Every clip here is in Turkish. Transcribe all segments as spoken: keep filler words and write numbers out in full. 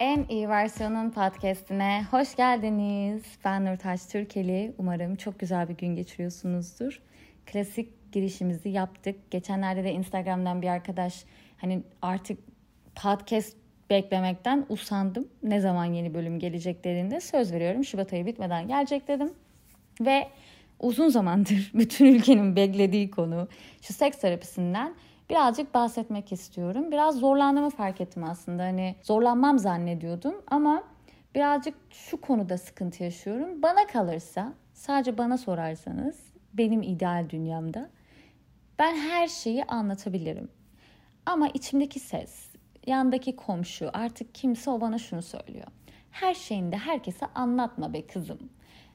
En iyi versiyonun podcast'ine hoş geldiniz. Ben Nurtaş Türkeli. Umarım çok güzel bir gün geçiriyorsunuzdur. Klasik girişimizi yaptık. Geçenlerde de Instagram'dan bir arkadaş hani artık podcast beklemekten usandım. Ne zaman yeni bölüm gelecek dediğinde söz veriyorum. Şubat ayı bitmeden gelecek dedim. Ve uzun zamandır bütün ülkenin beklediği konu şu seks terapisinden birazcık bahsetmek istiyorum. Biraz zorlandığımı fark ettim aslında. Hani zorlanmam zannediyordum ama birazcık şu konuda sıkıntı yaşıyorum. Bana kalırsa, sadece bana sorarsanız, benim ideal dünyamda ben her şeyi anlatabilirim. Ama içimdeki ses, yandaki komşu, artık kimse o bana şunu söylüyor. Her şeyini de herkese anlatma be kızım.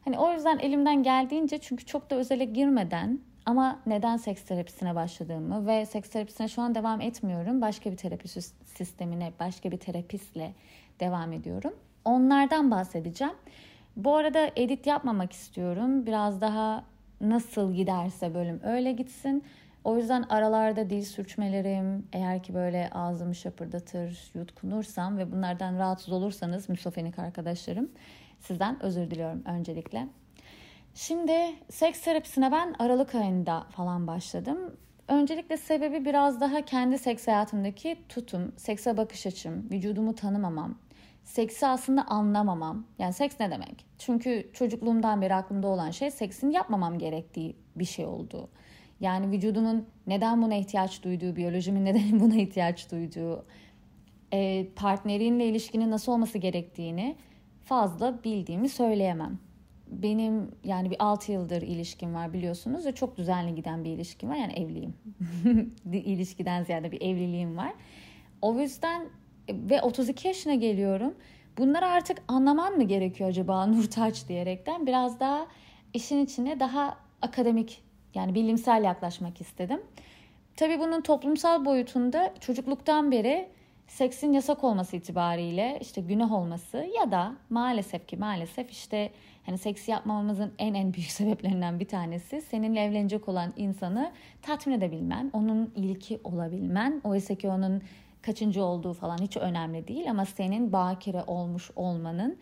Hani o yüzden elimden geldiğince, çünkü çok da özele girmeden ama neden seks terapisine başladığımı ve seks terapisine şu an devam etmiyorum. Başka bir terapi sistemine, başka bir terapistle devam ediyorum. Onlardan bahsedeceğim. Bu arada edit yapmamak istiyorum. Biraz daha nasıl giderse bölüm öyle gitsin. O yüzden aralarda dil sürçmelerim, eğer ki böyle ağzımı şapırdatır, yutkunursam ve bunlardan rahatsız olursanız misofenik arkadaşlarım, sizden özür diliyorum öncelikle. Şimdi seks terapisine ben Aralık ayında falan başladım. Öncelikle sebebi biraz daha kendi seks hayatımdaki tutum, sekse bakış açım, vücudumu tanımamam, seksi aslında anlamamam. Yani seks ne demek? Çünkü çocukluğumdan beri aklımda olan şey seksin yapmamam gerektiği bir şey oldu. Yani vücudumun neden buna ihtiyaç duyduğu, biyolojimin neden buna ihtiyaç duyduğu, partnerinle ilişkinin nasıl olması gerektiğini fazla bildiğimi söyleyemem. Benim yani bir altı yıldır ilişkim var biliyorsunuz ve çok düzenli giden bir ilişkim var. Yani evliyim. İlişkiden ziyade bir evliliğim var. O yüzden ve otuz iki yaşına geliyorum. Bunları artık anlamam mı gerekiyor acaba Nurtaç diyerekten biraz daha işin içine daha akademik, yani bilimsel yaklaşmak istedim. Tabii bunun toplumsal boyutunda çocukluktan beri seksin yasak olması itibariyle işte günah olması ya da maalesef ki maalesef işte hani seks yapmamamızın en en büyük sebeplerinden bir tanesi seninle evlenecek olan insanı tatmin edebilmen, onun ilki olabilmen. Oysa ki onun kaçıncı olduğu falan hiç önemli değil ama senin bakire olmuş olmanın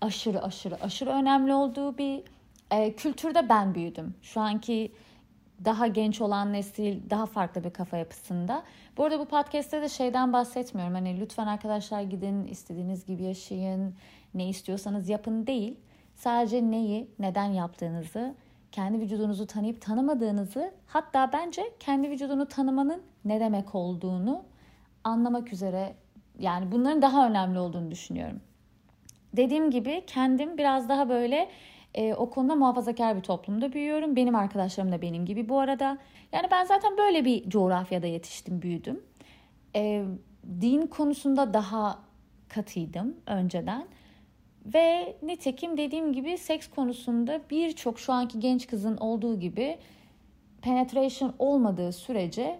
aşırı aşırı aşırı önemli olduğu bir e, kültürde ben büyüdüm. Şu anki daha genç olan nesil daha farklı bir kafa yapısında. Bu arada bu podcast'te de şeyden bahsetmiyorum. Hani lütfen arkadaşlar gidin, istediğiniz gibi yaşayın, ne istiyorsanız yapın değil. Sadece neyi, neden yaptığınızı, kendi vücudunuzu tanıyıp tanımadığınızı, hatta bence kendi vücudunu tanımanın ne demek olduğunu anlamak üzere, yani bunların daha önemli olduğunu düşünüyorum. Dediğim gibi kendim biraz daha böyle Ee, o konuda muhafazakar bir toplumda büyüyorum. Benim arkadaşlarım da benim gibi bu arada. Yani ben zaten böyle bir coğrafyada yetiştim, büyüdüm. Ee, din konusunda daha katıydım önceden. Ve nitekim dediğim gibi seks konusunda birçok şu anki genç kızın olduğu gibi penetration olmadığı sürece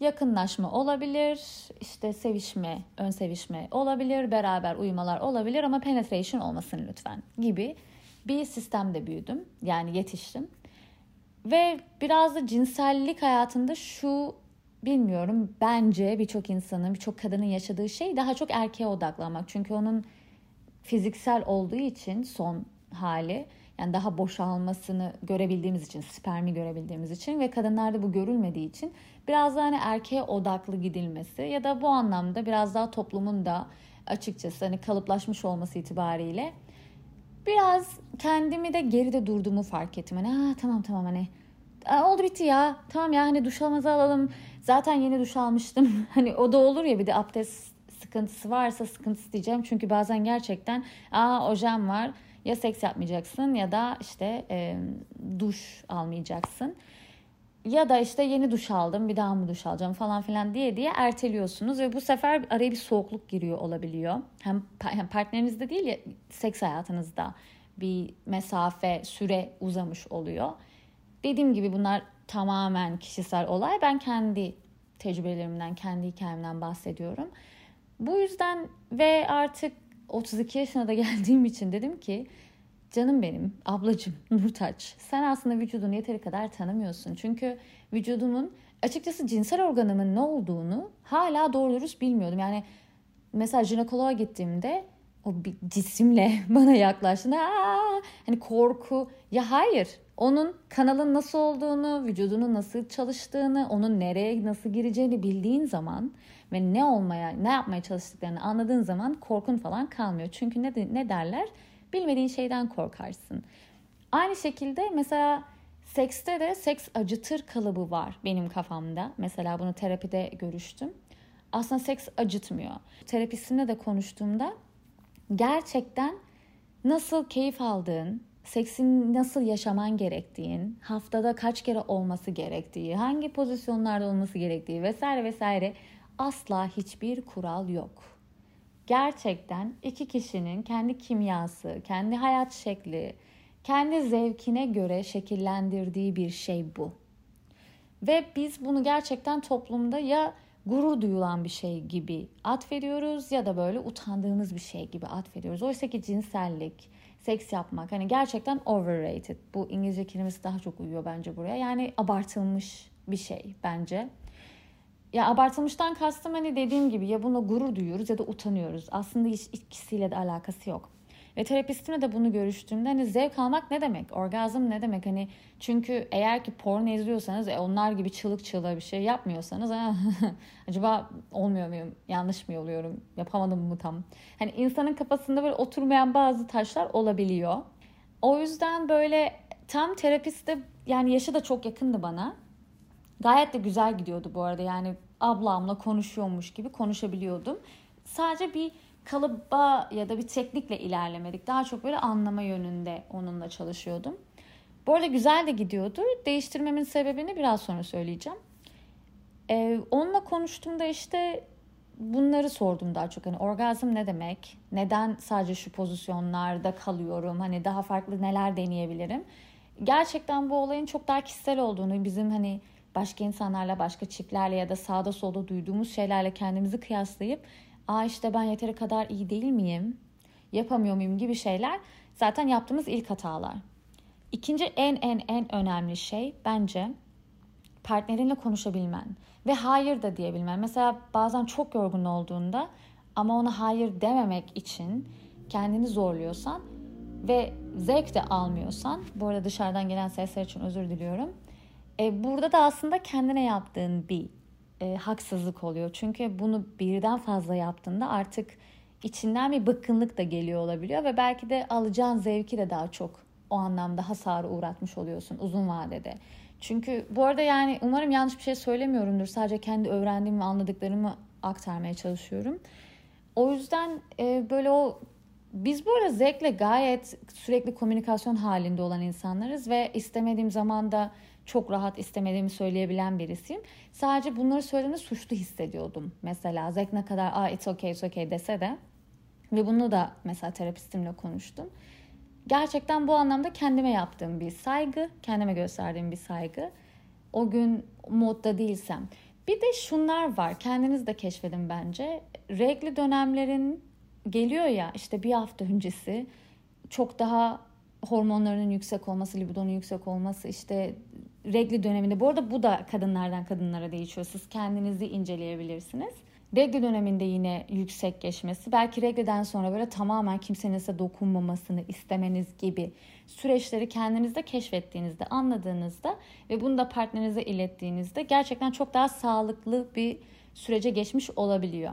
yakınlaşma olabilir, işte sevişme, ön sevişme olabilir, beraber uyumalar olabilir ama penetration olmasın lütfen gibi bir sistemde büyüdüm. Yani yetiştim. Ve biraz da cinsellik hayatında şu, bilmiyorum, bence birçok insanın, birçok kadının yaşadığı şey daha çok erkeğe odaklanmak. Çünkü onun fiziksel olduğu için son hali, yani daha boşalmasını görebildiğimiz için, spermi görebildiğimiz için ve kadınlarda bu görülmediği için biraz daha hani erkeğe odaklı gidilmesi ya da bu anlamda biraz daha toplumun da açıkçası hani kalıplaşmış olması itibariyle biraz kendimi de geride durduğumu fark ettim. Hani tamam tamam hani Aa, oldu bitti ya. Tamam ya hani duş almamızı alalım. Zaten yeni duş almıştım. Hani o da olur ya, bir de abdest sıkıntısı varsa sıkıntısı diyeceğim. Çünkü bazen gerçekten aa ojen var. Ya seks yapmayacaksın ya da işte e, duş almayacaksın. Ya da işte yeni duş aldım, bir daha mı duş alacağım falan filan diye diye erteliyorsunuz. Ve bu sefer araya bir soğukluk giriyor olabiliyor. Hem, hem partnerinizde değil ya, seks hayatınızda bir mesafe, süre uzamış oluyor. Dediğim gibi bunlar tamamen kişisel olay. Ben kendi tecrübelerimden, kendi hikayemden bahsediyorum. Bu yüzden ve artık otuz iki yaşına da geldiğim için dedim ki canım benim, ablacığım, Nurtaç, sen aslında vücudunu yeteri kadar tanımıyorsun. Çünkü vücudumun, açıkçası cinsel organımın ne olduğunu hala doğru dürüst bilmiyordum. Yani mesela jinekoloğa gittiğimde o bir cisimle bana yaklaştığında aa, hani korku. Ya hayır, onun kanalın nasıl olduğunu, vücudunun nasıl çalıştığını, onun nereye nasıl gireceğini bildiğin zaman ve ne olmaya, ne yapmaya çalıştıklarını anladığın zaman korkun falan kalmıyor. Çünkü ne, ne derler? Bilmediğin şeyden korkarsın. Aynı şekilde mesela sekste de seks acıtır kalıbı var benim kafamda. Mesela bunu terapide görüştüm. Aslında seks acıtmıyor. Terapistimle de konuştuğumda gerçekten nasıl keyif aldığın, seksin nasıl yaşaman gerektiğin, haftada kaç kere olması gerektiği, hangi pozisyonlarda olması gerektiği vesaire vesaire asla hiçbir kural yok. Gerçekten iki kişinin kendi kimyası, kendi hayat şekli, kendi zevkine göre şekillendirdiği bir şey bu. Ve biz bunu gerçekten toplumda ya gurur duyulan bir şey gibi atfediyoruz ya da böyle utandığımız bir şey gibi atfediyoruz. Oysa ki cinsellik, seks yapmak hani gerçekten overrated. Bu İngilizce kelimesi daha çok uyuyor bence buraya. Yani abartılmış bir şey bence. Ya abartılmıştan kastım hani dediğim gibi ya buna gurur duyuyoruz ya da utanıyoruz. Aslında hiç ikisiyle de alakası yok. Ve terapistimle de bunu görüştüğümde hani zevk almak ne demek? Orgazm ne demek? Hani çünkü eğer ki porno izliyorsanız e, onlar gibi çığlık çığlığa bir şey yapmıyorsanız acaba olmuyor muyum? Yanlış mı oluyorum? Yapamadım mı tam? Hani insanın kafasında böyle oturmayan bazı taşlar olabiliyor. O yüzden böyle tam terapist de yani yaşı da çok yakındı bana. Gayet de güzel gidiyordu bu arada. Yani ablamla konuşuyormuş gibi konuşabiliyordum. Sadece bir kalıba ya da bir teknikle ilerlemedik. Daha çok böyle anlama yönünde onunla çalışıyordum. Bu arada güzel de gidiyordu. Değiştirmemin sebebini biraz sonra söyleyeceğim. Ee, onunla konuştuğumda işte bunları sordum daha çok. Hani orgazm ne demek? Neden sadece şu pozisyonlarda kalıyorum? Hani daha farklı neler deneyebilirim? Gerçekten bu olayın çok daha kişisel olduğunu, bizim hani başka insanlarla, başka çiftlerle ya da sağda solda duyduğumuz şeylerle kendimizi kıyaslayıp aa işte ben yeteri kadar iyi değil miyim, yapamıyor muyum gibi şeyler zaten yaptığımız ilk hatalar. İkinci en en en önemli şey bence partnerinle konuşabilmen ve hayır da diyebilmen. Mesela bazen çok yorgun olduğunda ama ona hayır dememek için kendini zorluyorsan ve zevk de almıyorsan, bu arada dışarıdan gelen sesler için özür diliyorum. E, burada da aslında kendine yaptığın bir E, haksızlık oluyor. Çünkü bunu birden fazla yaptığında artık içinden bir bıkkınlık da geliyor olabiliyor ve belki de alacağın zevki de daha çok o anlamda hasara uğratmış oluyorsun uzun vadede. Çünkü bu arada yani umarım yanlış bir şey söylemiyorumdur. Sadece kendi öğrendiğim ve anladıklarımı aktarmaya çalışıyorum. O yüzden e, böyle o biz bu arada zevkle gayet sürekli komünikasyon halinde olan insanlarız ve istemediğim zaman da çok rahat istemediğimi söyleyebilen birisiyim. Sadece bunları söylediğimde suçlu hissediyordum. Mesela zevk ne kadar "Aa, it's okay, it's okay" dese de ve bunu da mesela terapistimle konuştum. Gerçekten bu anlamda kendime yaptığım bir saygı, kendime gösterdiğim bir saygı. O gün modda değilsem. Bir de şunlar var. Kendiniz de keşfedin bence. Regl dönemlerin geliyor ya işte bir hafta öncesi çok daha hormonlarının yüksek olması, libidonun yüksek olması işte regl döneminde. Bu arada bu da kadınlardan kadınlara değişiyor. Siz kendinizi inceleyebilirsiniz. Regl döneminde yine yüksek geçmesi. Belki reglden sonra böyle tamamen kimsenin size dokunmamasını istemeniz gibi süreçleri kendinizde keşfettiğinizde, anladığınızda ve bunu da partnerinize ilettiğinizde gerçekten çok daha sağlıklı bir sürece geçmiş olabiliyor.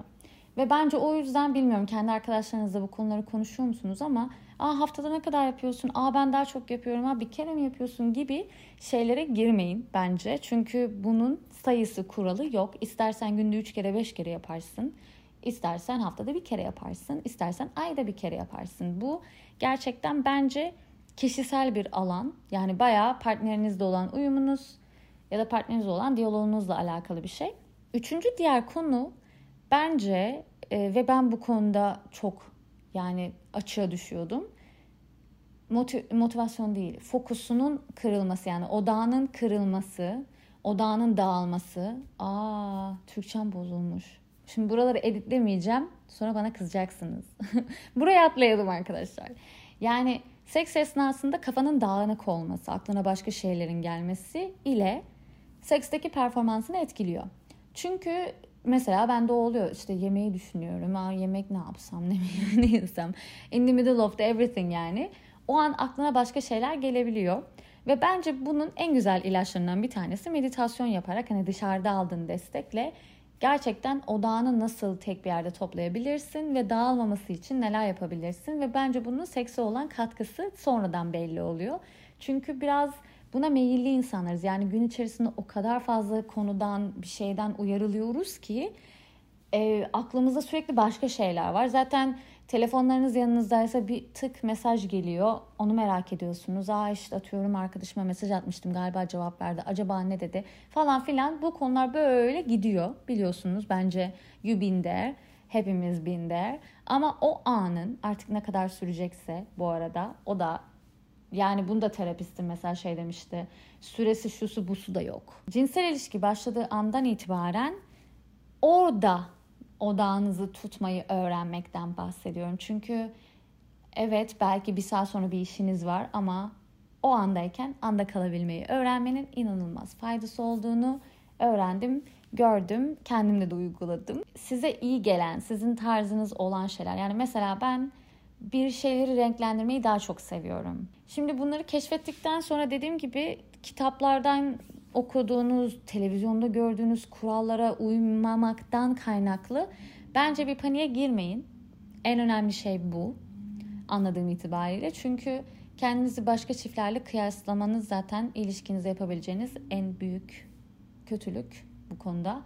Ve bence o yüzden bilmiyorum kendi arkadaşlarınızla bu konuları konuşuyor musunuz ama aa haftada ne kadar yapıyorsun, aa ben daha çok yapıyorum, aa bir kere mi yapıyorsun gibi şeylere girmeyin bence. Çünkü bunun sayısı kuralı yok. İstersen günde üç kere beş kere yaparsın, istersen haftada bir kere yaparsın, istersen ayda bir kere yaparsın. Bu gerçekten bence kişisel bir alan. Yani bayağı partnerinizle olan uyumunuz ya da partnerinizle olan diyaloğunuzla alakalı bir şey. Üçüncü diğer konu bence e, ve ben bu konuda çok yani açığa düşüyordum. Motiv- motivasyon değil, fokusunun kırılması yani odağının kırılması, odağının dağılması. Aa, Türkçem bozulmuş. Şimdi buraları editlemeyeceğim. Sonra bana kızacaksınız. Buraya atlayalım arkadaşlar. Yani seks esnasında kafanın dağınık olması, aklına başka şeylerin gelmesi ile seksteki performansını etkiliyor. Çünkü mesela ben de oluyor işte yemeği düşünüyorum. Aa, yemek ne yapsam, ne, ne yesem. In the middle of the everything yani. O an aklına başka şeyler gelebiliyor. Ve bence bunun en güzel ilaçlarından bir tanesi meditasyon yaparak, hani dışarıda aldığın destekle gerçekten odağını nasıl tek bir yerde toplayabilirsin ve dağılmaması için neler yapabilirsin. Ve bence bunun sekse olan katkısı sonradan belli oluyor. Çünkü biraz buna meyilli insanlarız. Yani gün içerisinde o kadar fazla konudan, bir şeyden uyarılıyoruz ki e, aklımızda sürekli başka şeyler var. Zaten telefonlarınız yanınızdaysa bir tık mesaj geliyor. Onu merak ediyorsunuz. Aa işte atıyorum arkadaşıma mesaj atmıştım, galiba cevap verdi. Acaba ne dedi falan filan. Bu konular böyle gidiyor biliyorsunuz. Bence you been there. Hepimiz been there. Ama o anın artık ne kadar sürecekse, bu arada o da, yani bunu da terapistim mesela şey demişti. Süresi şusu busu da yok. Cinsel ilişki başladığı andan itibaren orada odağınızı tutmayı öğrenmekten bahsediyorum. Çünkü evet belki bir saat sonra bir işiniz var ama o andayken anda kalabilmeyi öğrenmenin inanılmaz faydası olduğunu öğrendim, gördüm, kendimde de uyguladım. Size iyi gelen, sizin tarzınız olan şeyler. Yani mesela ben bir şeyleri renklendirmeyi daha çok seviyorum. Şimdi bunları keşfettikten sonra dediğim gibi kitaplardan okuduğunuz, televizyonda gördüğünüz kurallara uymamaktan kaynaklı bence bir paniğe girmeyin. En önemli şey bu anladığım itibariyle. Çünkü kendinizi başka çiftlerle kıyaslamanız zaten ilişkinize yapabileceğiniz en büyük kötülük bu konuda.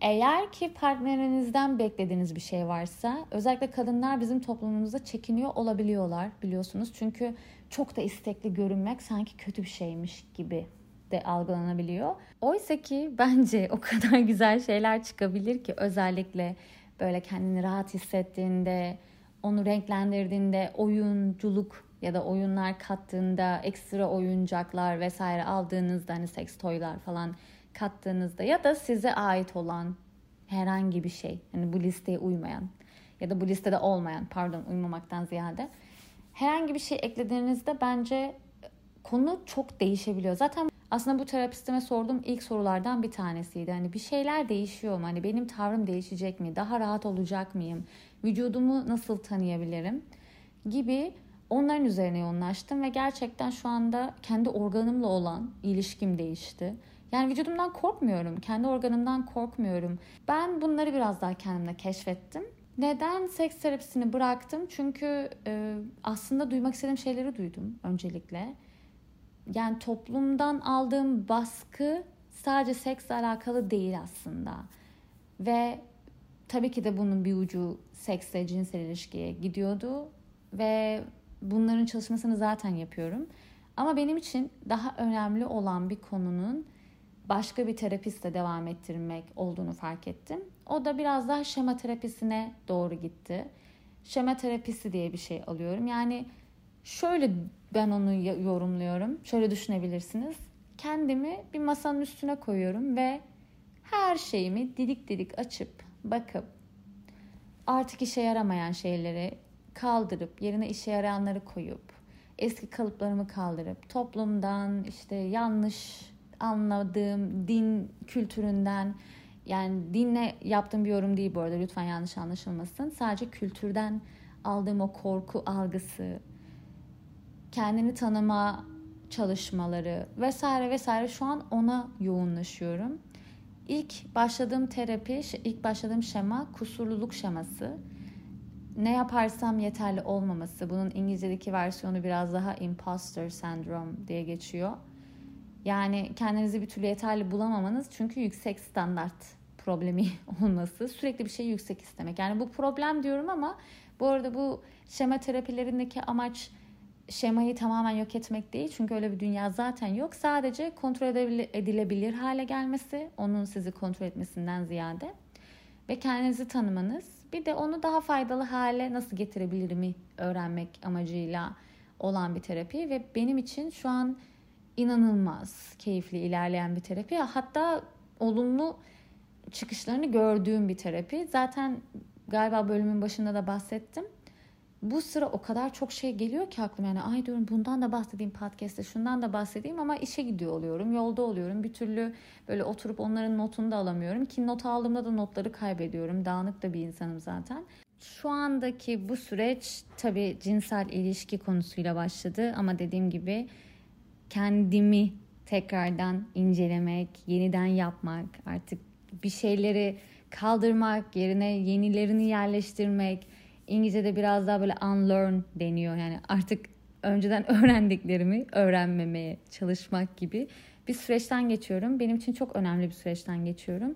Eğer ki partnerinizden beklediğiniz bir şey varsa, özellikle kadınlar bizim toplumumuzda çekiniyor olabiliyorlar biliyorsunuz. Çünkü çok da istekli görünmek sanki kötü bir şeymiş gibi de algılanabiliyor. Oysa ki bence o kadar güzel şeyler çıkabilir ki, özellikle böyle kendini rahat hissettiğinde, onu renklendirdiğinde, oyunculuk ya da oyunlar kattığında, ekstra oyuncaklar vesaire aldığınızda, hani seks toylar falan kattığınızda ya da size ait olan herhangi bir şey, hani bu listeye uymayan ya da bu listede olmayan, pardon uymamaktan ziyade herhangi bir şey eklediğinizde bence konu çok değişebiliyor. Zaten aslında bu terapistime sorduğum ilk sorulardan bir tanesiydi. Hani bir şeyler değişiyor mu? Hani benim tavrım değişecek mi? Daha rahat olacak mıyım? Vücudumu nasıl tanıyabilirim? Gibi onların üzerine yoğunlaştım ve gerçekten şu anda kendi organımla olan ilişkim değişti. Yani vücudumdan korkmuyorum. Kendi organımdan korkmuyorum. Ben bunları biraz daha kendimde keşfettim. Neden seks terapisini bıraktım? Çünkü e, aslında duymak istediğim şeyleri duydum öncelikle. Yani toplumdan aldığım baskı sadece seksle alakalı değil aslında. Ve tabii ki de bunun bir ucu seksle, cinsel ilişkiye gidiyordu. Ve bunların çalışmasını zaten yapıyorum. Ama benim için daha önemli olan bir konunun başka bir terapistle devam ettirmek olduğunu fark ettim. O da biraz daha schema terapisine doğru gitti. Schema terapisi diye bir şey alıyorum. Yani şöyle ben onu yorumluyorum. Şöyle düşünebilirsiniz. Kendimi bir masanın üstüne koyuyorum ve her şeyimi didik didik açıp bakıp artık işe yaramayan şeyleri kaldırıp yerine işe yarayanları koyup eski kalıplarımı kaldırıp toplumdan, işte yanlış anladığım din kültüründen, yani dinle yaptığım bir yorum değil bu arada, lütfen yanlış anlaşılmasın. Sadece kültürden aldığım o korku algısı, kendini tanıma çalışmaları vesaire vesaire, şu an ona yoğunlaşıyorum. İlk başladığım terapi, ilk başladığım şema kusurluluk şeması. Ne yaparsam yeterli olmaması. Bunun İngilizce'deki versiyonu biraz daha imposter syndrome diye geçiyor. Yani kendinizi bir türlü yeterli bulamamanız, çünkü yüksek standart problemi olması. Sürekli bir şey yüksek istemek. Yani bu problem diyorum ama bu arada bu şema terapilerindeki amaç şemayı tamamen yok etmek değil. Çünkü öyle bir dünya zaten yok. Sadece kontrol edilebilir hale gelmesi, onun sizi kontrol etmesinden ziyade. Ve kendinizi tanımanız, bir de onu daha faydalı hale nasıl getirebilirimi öğrenmek amacıyla olan bir terapi. Ve benim için şu an inanılmaz keyifli ilerleyen bir terapi. Hatta olumlu çıkışlarını gördüğüm bir terapi. Zaten galiba bölümün başında da bahsettim. bu sıra o kadar çok şey geliyor ki aklıma, yani ay diyorum bundan da bahsedeyim podcast'te, şundan da bahsedeyim, ama işe gidiyor oluyorum, yolda oluyorum, bir türlü böyle oturup onların notunu da alamıyorum ki not aldığımda da notları kaybediyorum, dağınık da bir insanım zaten. Şu andaki bu süreç tabii cinsel ilişki konusuyla başladı ama dediğim gibi kendimi tekrardan incelemek, yeniden yapmak, artık bir şeyleri kaldırmak, yerine yenilerini yerleştirmek. İngilizce'de biraz daha böyle unlearn deniyor. Yani artık önceden öğrendiklerimi öğrenmemeye çalışmak gibi bir süreçten geçiyorum. Benim için çok önemli bir süreçten geçiyorum.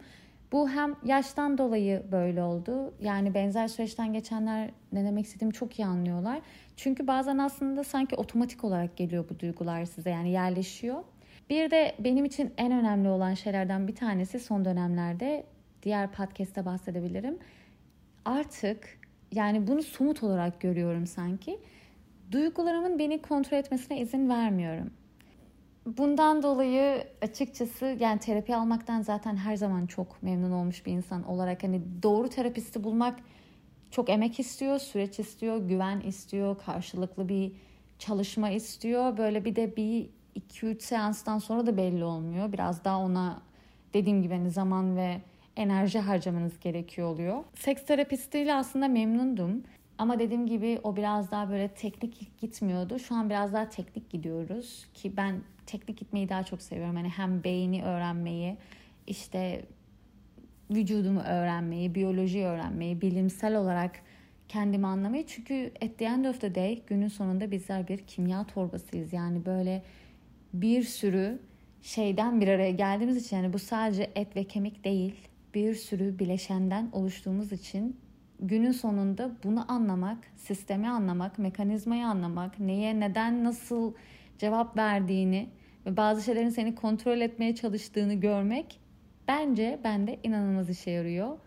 Bu hem yaştan dolayı böyle oldu. Yani benzer süreçten geçenler ne demek istediğimi çok iyi anlıyorlar. Çünkü bazen aslında sanki otomatik olarak geliyor bu duygular size, yani yerleşiyor. Bir de benim için en önemli olan şeylerden bir tanesi son dönemlerde, diğer podcast'ta bahsedebilirim. Artık yani bunu somut olarak görüyorum sanki. Duygularımın beni kontrol etmesine izin vermiyorum. Bundan dolayı açıkçası yani terapi almaktan zaten her zaman çok memnun olmuş bir insan olarak, hani doğru terapisti bulmak çok emek istiyor, süreç istiyor, güven istiyor, karşılıklı bir çalışma istiyor. Böyle bir de bir iki üç seanstan sonra da belli olmuyor. Biraz daha ona dediğim gibi hani zaman ve enerji harcamanız gerekiyor oluyor. Seks terapistiyle aslında memnundum. Ama dediğim gibi o biraz daha böyle teknik gitmiyordu. Şu an biraz daha teknik gidiyoruz ki ben teknik gitmeyi daha çok seviyorum. Yani hem beyni öğrenmeyi, işte vücudumu öğrenmeyi, biyolojiyi öğrenmeyi, bilimsel olarak kendimi anlamayı. Çünkü at the end of the day, günün sonunda bizler bir kimya torbasıyız. Yani böyle bir sürü şeyden bir araya geldiğimiz için, yani bu sadece et ve kemik değil, bir sürü bileşenden oluştuğumuz için günün sonunda bunu anlamak, sistemi anlamak, mekanizmayı anlamak, neye, neden, nasıl cevap verdiğini ve bazı şeylerin seni kontrol etmeye çalıştığını görmek bence bende inanılmaz işe yarıyor.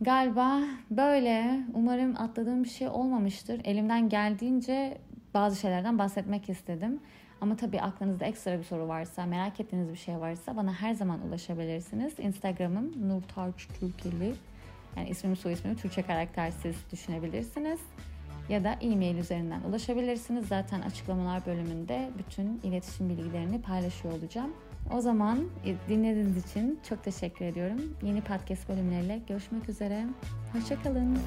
Galiba böyle, umarım atladığım bir şey olmamıştır. Elimden geldiğince bazı şeylerden bahsetmek istedim. Ama tabii aklınızda ekstra bir soru varsa, merak ettiğiniz bir şey varsa bana her zaman ulaşabilirsiniz. Instagram'ım Nurtaş Türkeli. Yani ismimi, soy ismimi Türkçe karaktersiz düşünebilirsiniz. Ya da e-mail üzerinden ulaşabilirsiniz. Zaten açıklamalar bölümünde bütün iletişim bilgilerini paylaşıyor olacağım. O zaman dinlediğiniz için çok teşekkür ediyorum. Yeni podcast bölümleriyle görüşmek üzere. Hoşça kalın.